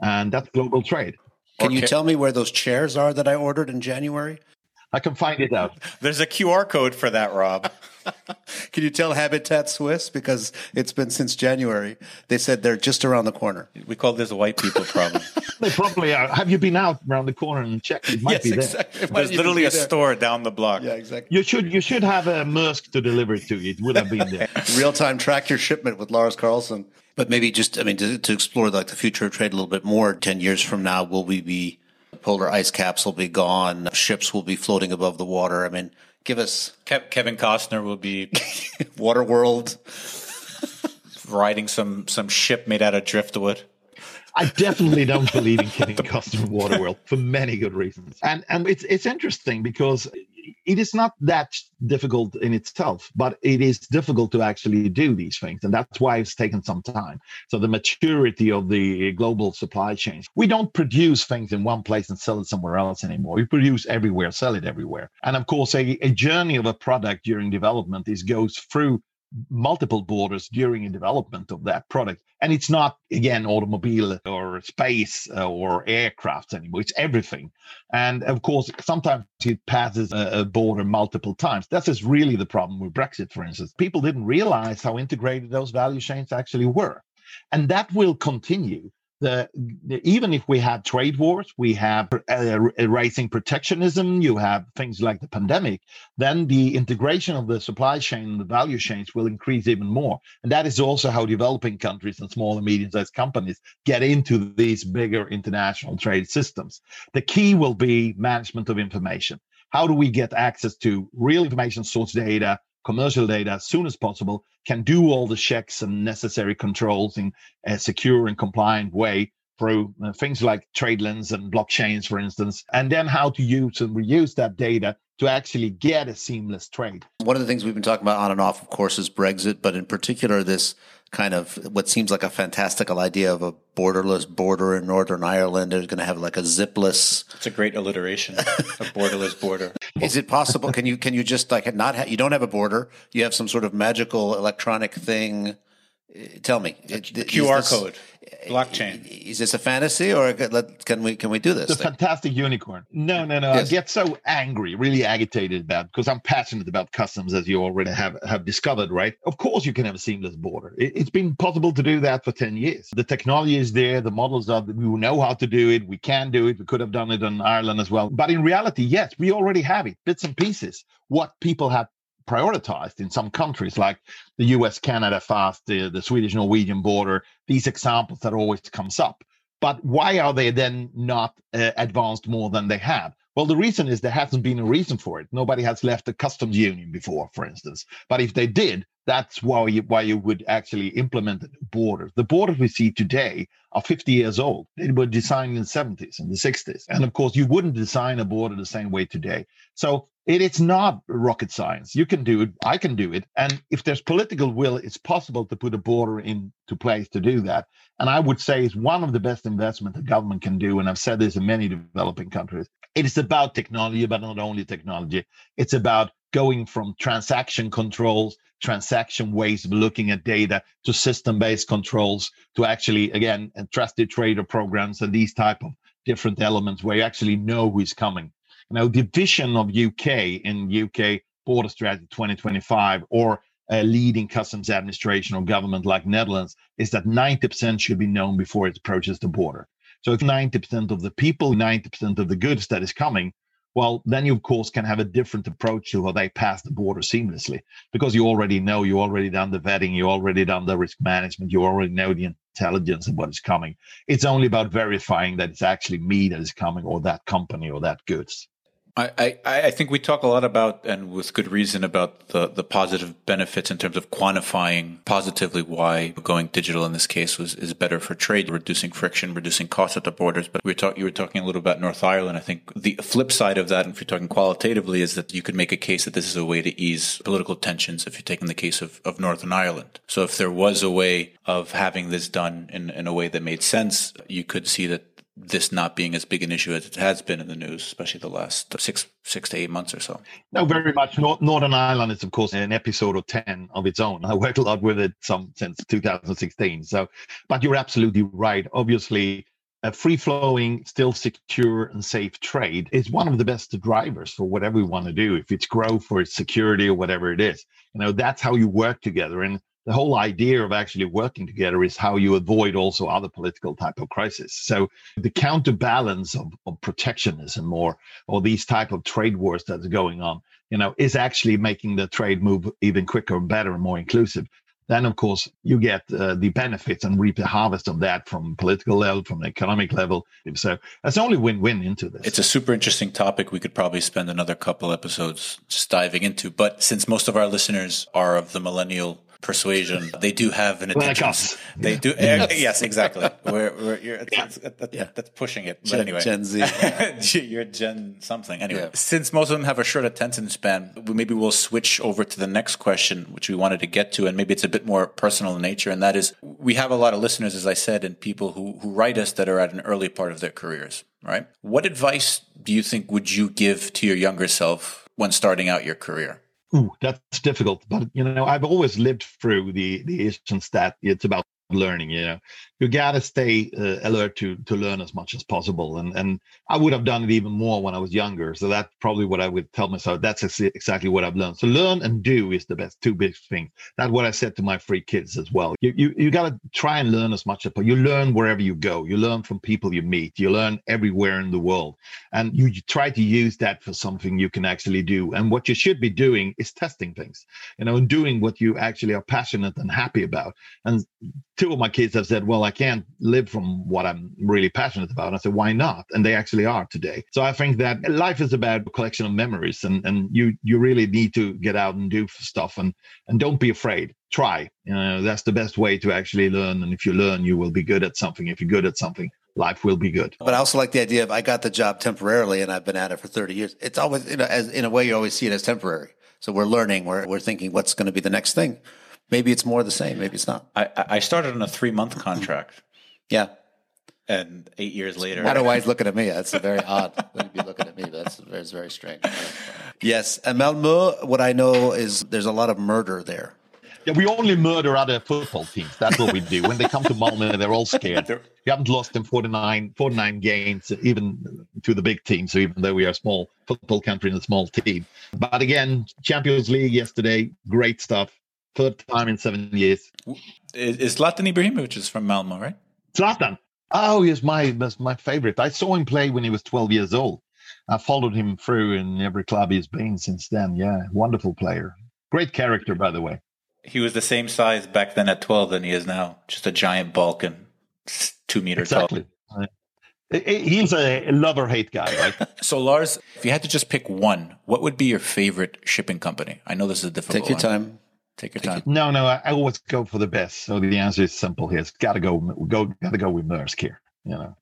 And that's global trade. Can okay. you tell me where those chairs are that I ordered in January? I can find it out. There's a Q R code for that, Rob. Can you tell Habitat Swiss? Because it's been since January. They said they're just around the corner. We call this a white people problem. They probably are. Have you been out around the corner and checked? It might yes, be there. Exactly. Might There's literally a there. store down the block. Yeah, exactly. You should you should have a Maersk to deliver it to you. It would have been there. Real-time track your shipment with Lars Carlson. But maybe just, I mean, to, to explore like the future of trade a little bit more, ten years from now, will we be, polar ice caps will be gone, ships will be floating above the water? I mean, give us... Ke- Kevin Costner will be... Waterworld. Riding some, some ship made out of driftwood. I definitely don't believe in Kevin Costner Waterworld for many good reasons. And and it's it's interesting because... It is not that difficult in itself, but it is difficult to actually do these things. And that's why it's taken some time. So the maturity of the global supply chains, we don't produce things in one place and sell it somewhere else anymore. We produce everywhere, sell it everywhere. And of course, a, a journey of a product during development is goes through multiple borders during the development of that product. And it's not, again, automobile or space or aircraft anymore. It's everything. And of course, sometimes it passes a border multiple times. That is really the problem with Brexit, for instance. People didn't realize how integrated those value chains actually were. And that will continue. The, the, even if we have trade wars, we have uh, rising protectionism, you have things like the pandemic, then the integration of the supply chain and the value chains will increase even more. And that is also how developing countries and small and medium-sized companies get into these bigger international trade systems. The key will be management of information. How do we get access to real information, source data, commercial data as soon as possible, can do all the checks and necessary controls in a secure and compliant way through things like TradeLens and blockchains, for instance, and then how to use and reuse that data to actually get a seamless trade. One of the things we've been talking about on and off, of course, is Brexit, but in particular, this kind of what seems like a fantastical idea of a borderless border in Northern Ireland. They're going to have like a zipless. It's a great alliteration, a borderless border. Is it possible? Can you can you just like not ha- you don't have a border? You have some sort of magical electronic thing. Tell me, Q R code, blockchain. Is this a fantasy, or can we can we do this? The thing? Fantastic unicorn. No, no, no. Yes. I get so angry, really agitated about, because I'm passionate about customs, as you already have, have discovered, right? Of course, you can have a seamless border. It, it's been possible to do that for ten years. The technology is there. The models are. We know how to do it. We can do it. We could have done it in Ireland as well. But in reality, yes, we already have it, bits and pieces. What people have prioritized in some countries like the U S, Canada, FAST, the, the Swedish, Norwegian border, these examples that always comes up. But why are they then not uh, advanced more than they have? Well, the reason is there hasn't been a reason for it. Nobody has left the customs union before, for instance. But if they did, that's why you, why you would actually implement the borders. The borders we see today are fifty years old. They were designed in the seventies and the sixties. And of course, you wouldn't design a border the same way today. So it, it's not rocket science. You can do it. I can do it. And if there's political will, it's possible to put a border into place to do that. And I would say it's one of the best investments the government can do. And I've said this in many developing countries. It is about technology, but not only technology. It's about going from transaction controls, transaction ways of looking at data, to system-based controls, to actually, again, trusted trader programs and these type of different elements where you actually know who is coming. Now, the vision of U K in U K Border Strategy twenty twenty-five, or a leading customs administration or government like Netherlands, is that ninety percent should be known before it approaches the border. So if ninety percent of the people, ninety percent of the goods that is coming well, then you, of course, can have a different approach to how they pass the border seamlessly, because you already know, you already done the vetting, you already done the risk management, you already know the intelligence and what is coming. It's only about verifying that it's actually me that is coming, or that company, or that goods. I, I, I think we talk a lot about, and with good reason, about the, the positive benefits in terms of quantifying positively why going digital in this case was is better for trade, reducing friction, reducing costs at the borders. But we were talk, you were talking a little about North Ireland. I think the flip side of that, and if you're talking qualitatively, is that you could make a case that this is a way to ease political tensions if you're taking the case of, of Northern Ireland. So if there was a way of having this done in, in a way that made sense, you could see that this not being as big an issue as it has been in the news, especially the last six six to eight months or so. No, very much. Northern Ireland is, of course, an episode of ten of its own. I worked a lot with it some since two thousand sixteen. So, but you're absolutely right. Obviously, a free-flowing, still secure and safe trade is one of the best drivers for whatever we want to do, if it's growth or it's security or whatever it is. You know, that's how you work together. And the whole idea of actually working together is how you avoid also other political type of crises. So the counterbalance of, of protectionism or, or these type of trade wars that's going on, you know, is actually making the trade move even quicker and better and more inclusive. Then, of course, you get uh, the benefits and reap the harvest of that from political level, from the economic level. So it's only win-win into this. It's a super interesting topic we could probably spend another couple episodes just diving into. But since most of our listeners are of the millennial persuasion, they do have an attention. Like us. They yeah. do. Yes, uh, yes exactly. We're, we're, you're, that's, that's, yeah. that's pushing it. But Gen, anyway, Gen Z. You're Gen something. Anyway, yeah. Since most of them have a short attention span, maybe we'll switch over to the next question, which we wanted to get to, and maybe it's a bit more personal in nature. And that is, we have a lot of listeners, as I said, and people who who write us that are at an early part of their careers. Right? What advice do you think would you give to your younger self when starting out your career? Ooh, that's difficult. But, you know, I've always lived through the, the instance that it's about learning, you know. You got to stay uh, alert to to learn as much as possible. And and I would have done it even more when I was younger. So that's probably what I would tell myself. That's ex- exactly what I've learned. So learn and do is the best two big things. That's what I said to my three kids as well. You you, you got to try and learn as much as possible. You learn wherever you go. You learn from people you meet. You learn everywhere in the world. And you, you try to use that for something you can actually do. And what you should be doing is testing things, you know, and doing what you actually are passionate and happy about. And two of my kids have said, well, I can't live from what I'm really passionate about. And I said, why not? And they actually are today. So I think that life is about a collection of memories, and, and you you really need to get out and do stuff, and, and don't be afraid. Try. You know, that's the best way to actually learn. And if you learn, you will be good at something. If you're good at something, life will be good. But I also like the idea of, I got the job temporarily and I've been at it for thirty years. It's always, you know, as in a way you always see it as temporary. So we're learning, we're we're thinking what's going to be the next thing. Maybe it's more the same. Maybe it's not. I, I started on a three-month contract. Yeah. And eight years later. Not always looking at me. That's very odd. Wouldn't be looking at me. That's very, very strange. Yes. And Malmö, what I know is there's a lot of murder there. Yeah, we only murder other football teams. That's what we do. When they come to Malmö, they're all scared. We haven't lost in forty-nine, forty-nine games, even to the big team. So even though we are a small football country and a small team. But again, Champions League yesterday, great stuff. Third time in seven years. Is Zlatan Ibrahimovic is from Malmö, right? Zlatan. Oh, he's my my favorite. I saw him play when he was twelve years old. I followed him through in every club he's been since then. Yeah, wonderful player. Great character, by the way. He was the same size back then at twelve than he is now. Just a giant Balkan, two meters exactly. tall. Exactly. He's a love or hate guy, right? So, Lars, if you had to just pick one, what would be your favorite shipping company? I know this is a difficult one. Take your one. time. Take your time. No, no, I always go for the best. So the answer is simple here. It's got to go, go, got to go with Maersk here. You know,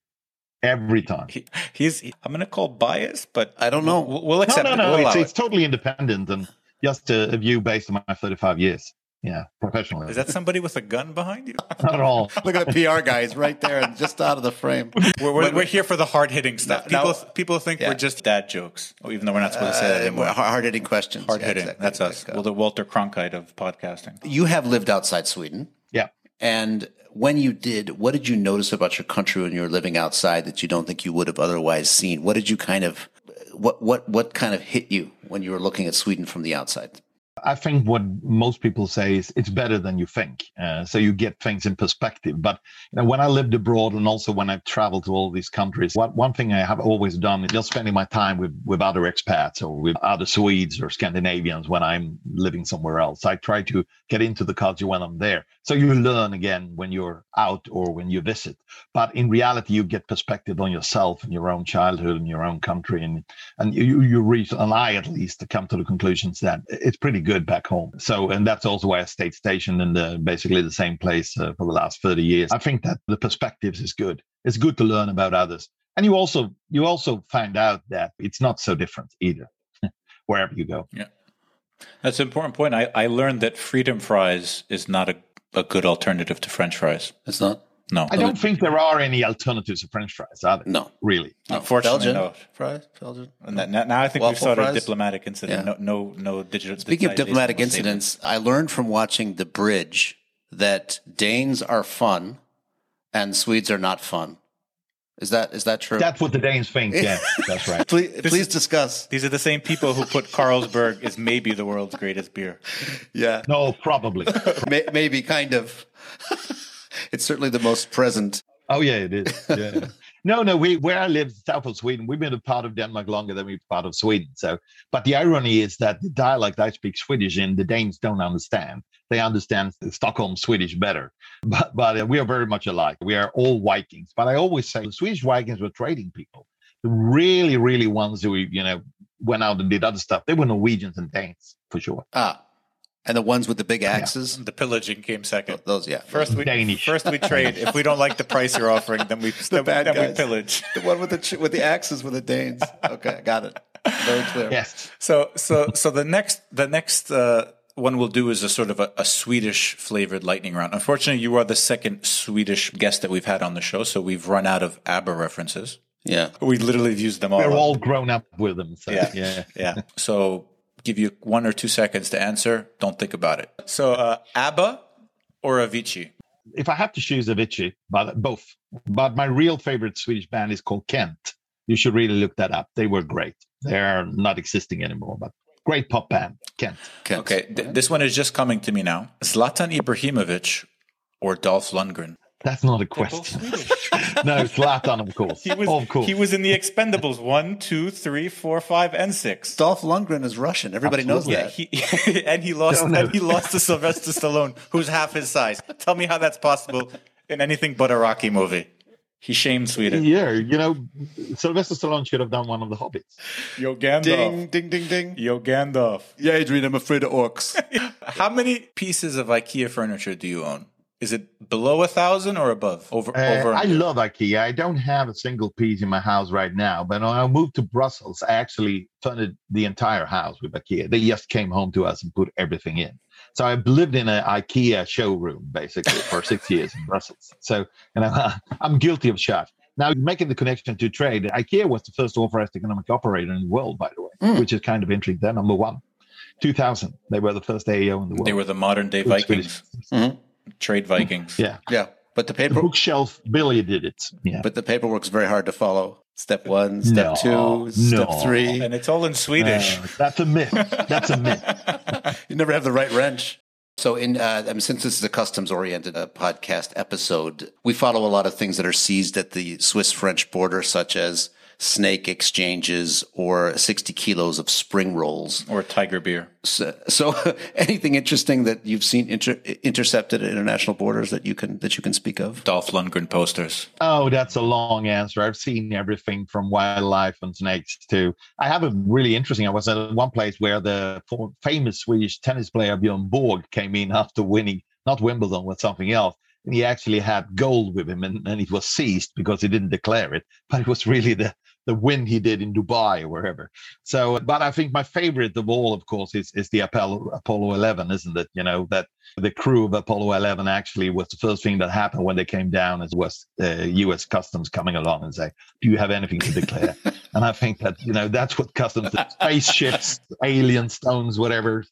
every time. He, he's. He, I'm going to call bias, but I don't know. We'll, we'll accept. No, no, no. It. We'll it's, it's it. totally independent and just a, a view based on my thirty-five years. Yeah, professionally. Is that somebody with a gun behind you? Not at all. Look at the P R guys right there and just out of the frame. We're, we're, we're here for the hard-hitting stuff. Now, people, now, people think yeah. we're just dad jokes, even though we're not supposed to say that anymore. Uh, hard-hitting questions. Hard-hitting. Yeah, exactly. That's us. Well, the Walter Cronkite of podcasting. You have lived outside Sweden. Yeah. And when you did, what did you notice about your country when you were living outside that you don't think you would have otherwise seen? What did you kind of, what, what, what kind of hit you when you were looking at Sweden from the outside? I think what most people say is it's better than you think. Uh, so you get things in perspective. But you know, when I lived abroad and also when I've traveled to all these countries, what, one thing I have always done is just spending my time with, with other expats or with other Swedes or Scandinavians when I'm living somewhere else. I try to get into the culture when I'm there. So you learn again when you're out or when you visit. But in reality, you get perspective on yourself and your own childhood and your own country. And, and you, you reach, and I at least, to come to the conclusions that it's pretty good back home. So, and that's also why I stayed stationed in the, basically the same place uh, for the last thirty years. I think that the perspectives is good. It's good to learn about others. And you also, you also find out that it's not so different either, wherever you go. Yeah, that's an important point. I, I learned that freedom fries is not a, a good alternative to French fries. It's not? No. I don't think there are any alternatives to French fries, are there? No. Really? No. Unfortunately, Belgian no. Fries? Belgian? No. Now, now I think Waffle we've started fries? A diplomatic incident. Yeah. No, no, no digital. Speaking of diplomatic incidents, I learned from watching The Bridge that Danes are fun and Swedes are not fun. Is that is that true? That's what the Danes think. Yeah, that's right. please please discuss. These are the same people who put Carlsberg as maybe the world's greatest beer. Yeah. No, probably. Maybe, kind of. It's certainly the most present. Oh, yeah, it is. Yeah. no, no, we where I live, south of Sweden, we've been a part of Denmark longer than we've been part of Sweden. So, but the irony is that the dialect I speak Swedish in, the Danes don't understand. They understand Stockholm Swedish better. But, but we are very much alike. We are all Vikings. But I always say the Swedish Vikings were trading people. The really, really ones who, you know, went out and did other stuff, they were Norwegians and Danes, for sure. Ah. And the ones with the big axes? Yeah. The pillaging came second. Oh, those, yeah. First we, Danish. First we trade. If we don't like the price you're offering, then we, the then, then we pillage. The one with the with the axes were the Danes. Okay, got it. Very clear. Yes. So so so the next the next uh, one we'll do is a sort of a, a Swedish flavored lightning round. Unfortunately, you are the second Swedish guest that we've had on the show, so we've run out of ABBA references. Yeah, we literally used them all. We're up. all grown up with them. So. Yeah, yeah, yeah. So. Give you one or two seconds to answer. Don't think about it. So, uh, ABBA or Avicii? If I have to choose Avicii, but both. But my real favorite Swedish band is called Kent. You should really look that up. They were great. They're not existing anymore, but great pop band, Kent. Kent. Okay, th- this one is just coming to me now. Zlatan Ibrahimovic or Dolph Lundgren? That's not a question. No, Zlatan, of course. He was, of course. He was in the Expendables one, two, three, four, five, and six. Dolph Lundgren is Russian. Everybody Absolutely. knows that. Yeah, he, and he lost. And he lost to Sylvester Stallone, who's half his size. Tell me how that's possible in anything but a Rocky movie. He shamed Sweden. Yeah, you know, Sylvester Stallone should have done one of the Hobbits. Yo, Gandalf. Ding, ding, ding, ding. Yo, Gandalf. Yeah, Adrian, I'm afraid of orcs. How many pieces of IKEA furniture do you own? Is it below a thousand or above? Over, uh, over. I love IKEA. I don't have a single piece in my house right now, but when I moved to Brussels, I actually furnished the entire house with IKEA. They just came home to us and put everything in. So I've lived in an IKEA showroom basically for six years in Brussels. So, and I'm, I'm guilty of shot. Now, making the connection to trade, IKEA was the first authorized economic operator in the world, by the way, mm. which is kind of intriguing. They're number one. two thousand, they were the first A E O in the world. They were the modern day Vikings. Mm-hmm. Trade Vikings. Yeah. Yeah. But the paper the bookshelf Billy did it. Yeah. But the paperwork's very hard to follow. Step one, step no, two, no. step three. And it's all in Swedish. Uh, that's a myth. That's a myth. You never have the right wrench. So in uh, I mean, since this is a customs oriented uh, podcast episode, we follow a lot of things that are seized at the Swiss French border, such as snake exchanges or sixty kilos of spring rolls or tiger beer. So, so anything interesting that you've seen inter- intercepted at international borders that you can that you can speak of? Dolph Lundgren posters. Oh, that's a long answer. I've seen everything from wildlife and snakes to. I have a really interesting. I was at one place where the famous Swedish tennis player Bjorn Borg came in after winning not Wimbledon but something else. And he actually had gold with him, and, and it was seized because he didn't declare it. But it was really the, the win he did in Dubai or wherever. So, but I think my favorite of all, of course, is, is the Apollo, Apollo eleven, isn't it? You know, that the crew of Apollo eleven actually was the first thing that happened when they came down as was uh, U S Customs coming along and say, do you have anything to declare? And I think that, you know, that's what Customs, spaceships, alien stones, whatever.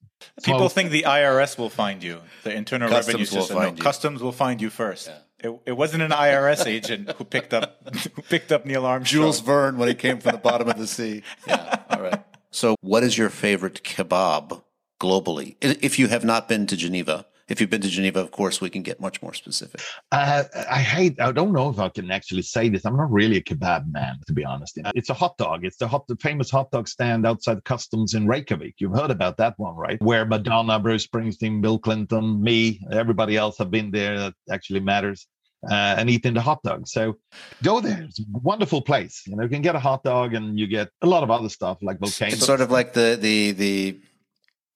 People smoke. Think the I R S will find you. The Internal Customs Revenue System. No, Customs will find you first. Yeah. It, it wasn't an I R S agent who picked up who picked up Neil Armstrong. Jules Verne when he came from the bottom of the sea. Yeah, all right. So what is your favorite kebab globally? If you have not been to Geneva, if you've been to Geneva, of course, we can get much more specific. Uh, I hate, I don't know if I can actually say this. I'm not really a kebab man, to be honest. It's a hot dog. It's the, hot, the famous hot dog stand outside customs in Reykjavik. You've heard about that one, right? Where Madonna, Bruce Springsteen, Bill Clinton, me, everybody else have been there that actually matters. Uh, and eating the hot dog. So go there. It's a wonderful place. You know, you can get a hot dog and you get a lot of other stuff like volcanoes. It's sort of like the the the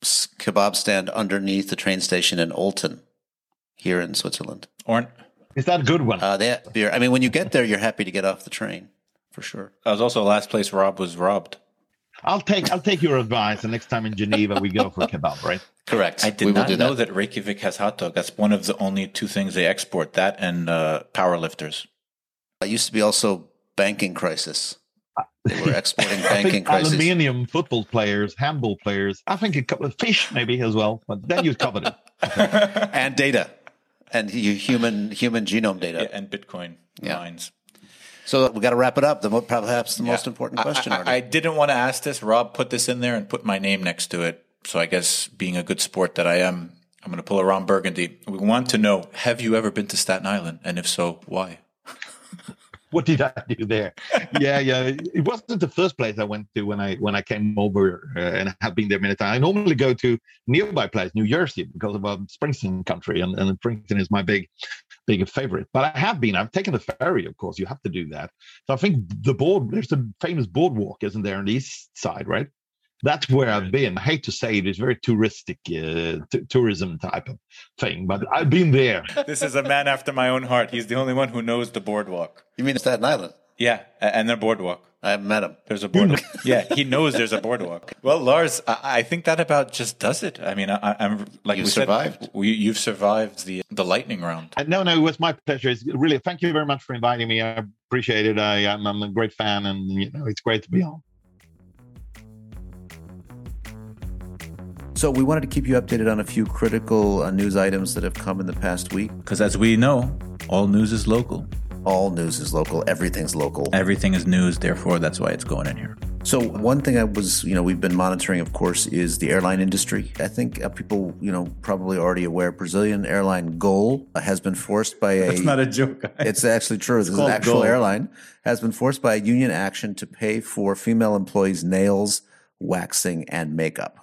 kebab stand underneath the train station in Olten here in Switzerland. Or is that a good one? Uh, they beer. I mean, when you get there, you're happy to get off the train for sure. That was also the last place Rob was robbed. I'll take I'll take your advice. The next time in Geneva, we go for kebab, right? Correct. I did we not know that. that Reykjavik has hot dog. That's one of the only two things they export, that and uh, power lifters. It used to be also banking crisis. They were exporting banking I think crisis. Aluminium, football players, handball players. I think a couple of fish maybe as well, but then you've covered it. And data. And human human genome data. Yeah, and Bitcoin yeah. mines. So we got to wrap it up. The mo- perhaps the yeah. most important question. I, I, I didn't want to ask this. Rob put this in there and put my name next to it. So I guess being a good sport that I am, I'm going to pull a Ron Burgundy. We want to know, have you ever been to Staten Island? And if so, why? What did I do there? Yeah, yeah. It wasn't the first place I went to when I when I came over, uh, and I have been there many times. I normally go to nearby place, New Jersey, because of um, Springsteen country, and, and Springsteen is my big, big favorite. But I have been. I've taken the ferry, of course. You have to do that. So I think the board. There's a famous boardwalk, isn't there, on the east side, right? That's where I've been. I hate to say it, it's very touristic, uh, t- tourism type of thing, but I've been there. This is a man after my own heart. He's the only one who knows the boardwalk. You mean Staten Island? Yeah, and their boardwalk. I haven't met him. There's a boardwalk. Yeah, he knows there's a boardwalk. Well, Lars, I, I think that about just does it. I mean, I, I'm like you we survived. Said, we, you've survived the the lightning round. Uh, no, no, it was my pleasure. It's really, thank you very much for inviting me. I appreciate it. I, I'm, I'm a great fan, and you know, it's great to be on. So we wanted to keep you updated on a few critical uh, news items that have come in the past week. Because as we know, all news is local. All news is local. Everything's local. Everything is news. Therefore, that's why it's going in here. So one thing I was, you know, we've been monitoring, of course, is the airline industry. I think uh, people, you know, probably already aware, Brazilian airline Gol has been forced by a... That's not a joke. Guys. It's actually true. It's, it's an actual Gol. airline. Has been forced by a union action to pay for female employees' nails, waxing, and makeup.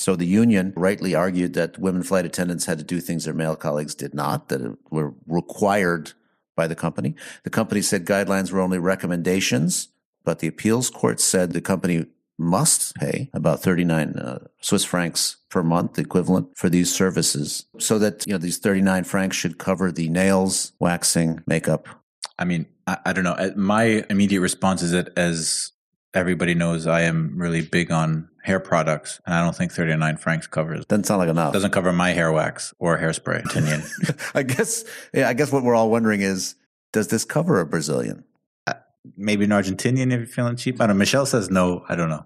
So the union rightly argued that women flight attendants had to do things their male colleagues did not, that were required by the company. The company said guidelines were only recommendations, but the appeals court said the company must pay about thirty-nine uh, Swiss francs per month, the equivalent, for these services. So that, you know, these thirty-nine francs should cover the nails, waxing, makeup. I mean, I, I don't know. My immediate response is that, as everybody knows, I am really big on hair products, and I don't think thirty-nine francs covers. Doesn't sound like enough. Doesn't cover my hair wax or hairspray. Opinion. I guess. Yeah, I guess what we're all wondering is, does this cover a Brazilian? Uh, maybe an Argentinian if you're feeling cheap. I don't know. Michelle says no. I don't know.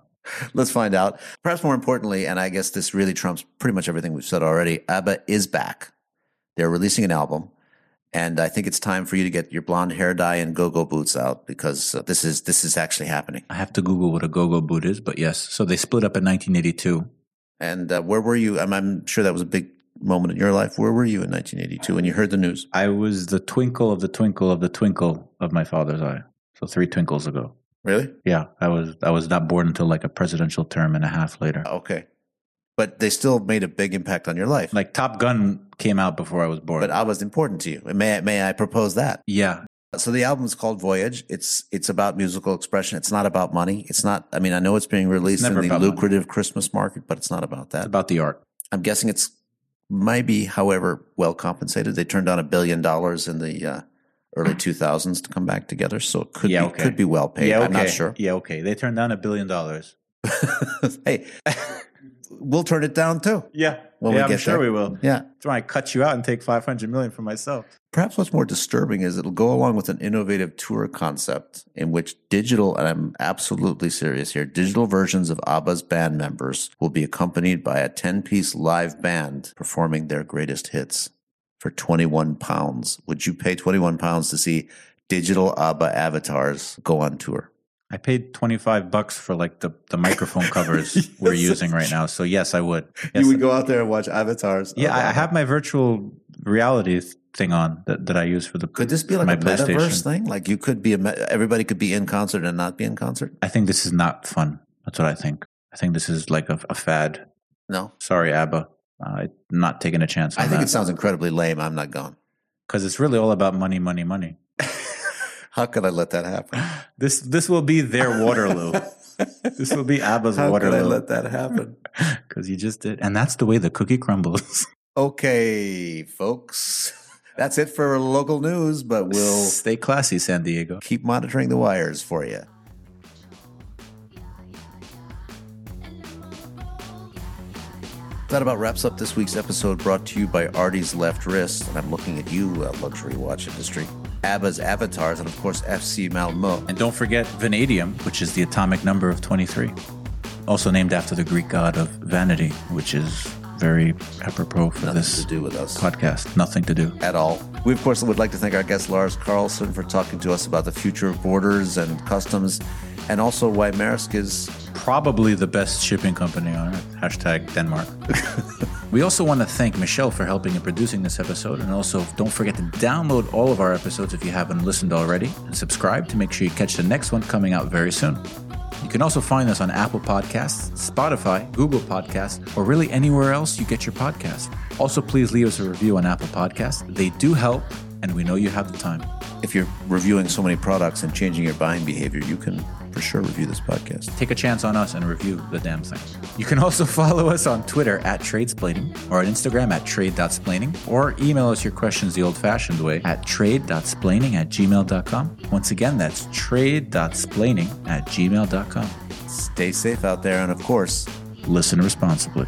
Let's find out. Perhaps more importantly, and I guess this really trumps pretty much everything we've said already, ABBA is back. They're releasing an album. And I think it's time for you to get your blonde hair dye and go-go boots out, because uh, this is this is actually happening. I have to Google what a go-go boot is, but yes. So they split up in nineteen eighty-two. And uh, where were you? I'm, I'm sure that was a big moment in your life. Where were you in nineteen eighty-two when you heard the news? I was the twinkle of the twinkle of the twinkle of my father's eye. So three twinkles ago. Really? Yeah. I was I was not born until like a presidential term and a half later. Okay. But they still made a big impact on your life. Like Top Gun came out before I was born. But I was important to you. May, may I propose that? Yeah. So the album is called Voyage. It's it's about musical expression. It's not about money. It's not, I mean, I know it's being released it's in the lucrative money. Christmas market, but it's not about that. It's about the art. I'm guessing it's maybe, however, well compensated. They turned down a billion dollars in the uh, early two thousands to come back together. So it could, yeah, be, okay. could be well paid. Yeah, okay. I'm not sure. Yeah, okay. They turned down a billion dollars. Hey. We'll turn it down too. Yeah, when yeah, we get I'm sure there. we will. Yeah, try to cut you out and take five hundred million for myself. Perhaps what's more disturbing is it'll go along with an innovative tour concept in which digital, and I'm absolutely serious here, digital versions of ABBA's band members will be accompanied by a ten-piece live band performing their greatest hits for twenty-one pounds. Would you pay twenty-one pounds to see digital ABBA avatars go on tour? I paid twenty-five bucks for like the, the microphone covers yes. we're using right now. So yes, I would. Yes, you would go out there and watch avatars. Yeah, I have my virtual reality thing on that, that I use for the PlayStation. Could this be like a metaverse thing? Like you could be, a me- everybody could be in concert and not be in concert? I think this is not fun. That's what I think. I think this is like a, a fad. No. Sorry, ABBA. I'm uh, not taking a chance on I think that. It sounds incredibly lame. I'm not going. Because it's really all about money, money, money. How could I let that happen? This this will be their Waterloo. This will be ABBA's How Waterloo. How could I let that happen? Because you just did. And that's the way the cookie crumbles. Okay, folks. That's it for local news, but we'll... Stay classy, San Diego. Keep monitoring the wires for you. That about wraps up this week's episode, brought to you by Artie's Left Wrist. And I'm looking at you, uh, luxury watch industry. ABBA's Avatars, and of course, F C Malmö. And don't forget vanadium, which is the atomic number of twenty-three. Also named after the Greek god of vanity, which is very apropos for Nothing this to do with us. podcast. Nothing to do. At all. We, of course, would like to thank our guest, Lars Carlson, for talking to us about the future of borders and customs, and also why Maersk is... probably the best shipping company on earth. Hashtag Denmark. We also want to thank Michelle for helping in producing this episode. And also, don't forget to download all of our episodes if you haven't listened already. And subscribe to make sure you catch the next one coming out very soon. You can also find us on Apple Podcasts, Spotify, Google Podcasts, or really anywhere else you get your podcasts. Also, please leave us a review on Apple Podcasts. They do help, and we know you have the time. If you're reviewing so many products and changing your buying behavior, you can for sure review this podcast. Take a chance on us and review the damn thing. You can also follow us on Twitter at Tradesplaining, or on Instagram at trade dot splaining, or email us your questions the old-fashioned way at trade dot splaining at gmail dot com. Once again, that's trade dot splaining at gmail dot com. Stay safe out there, and of course, listen responsibly.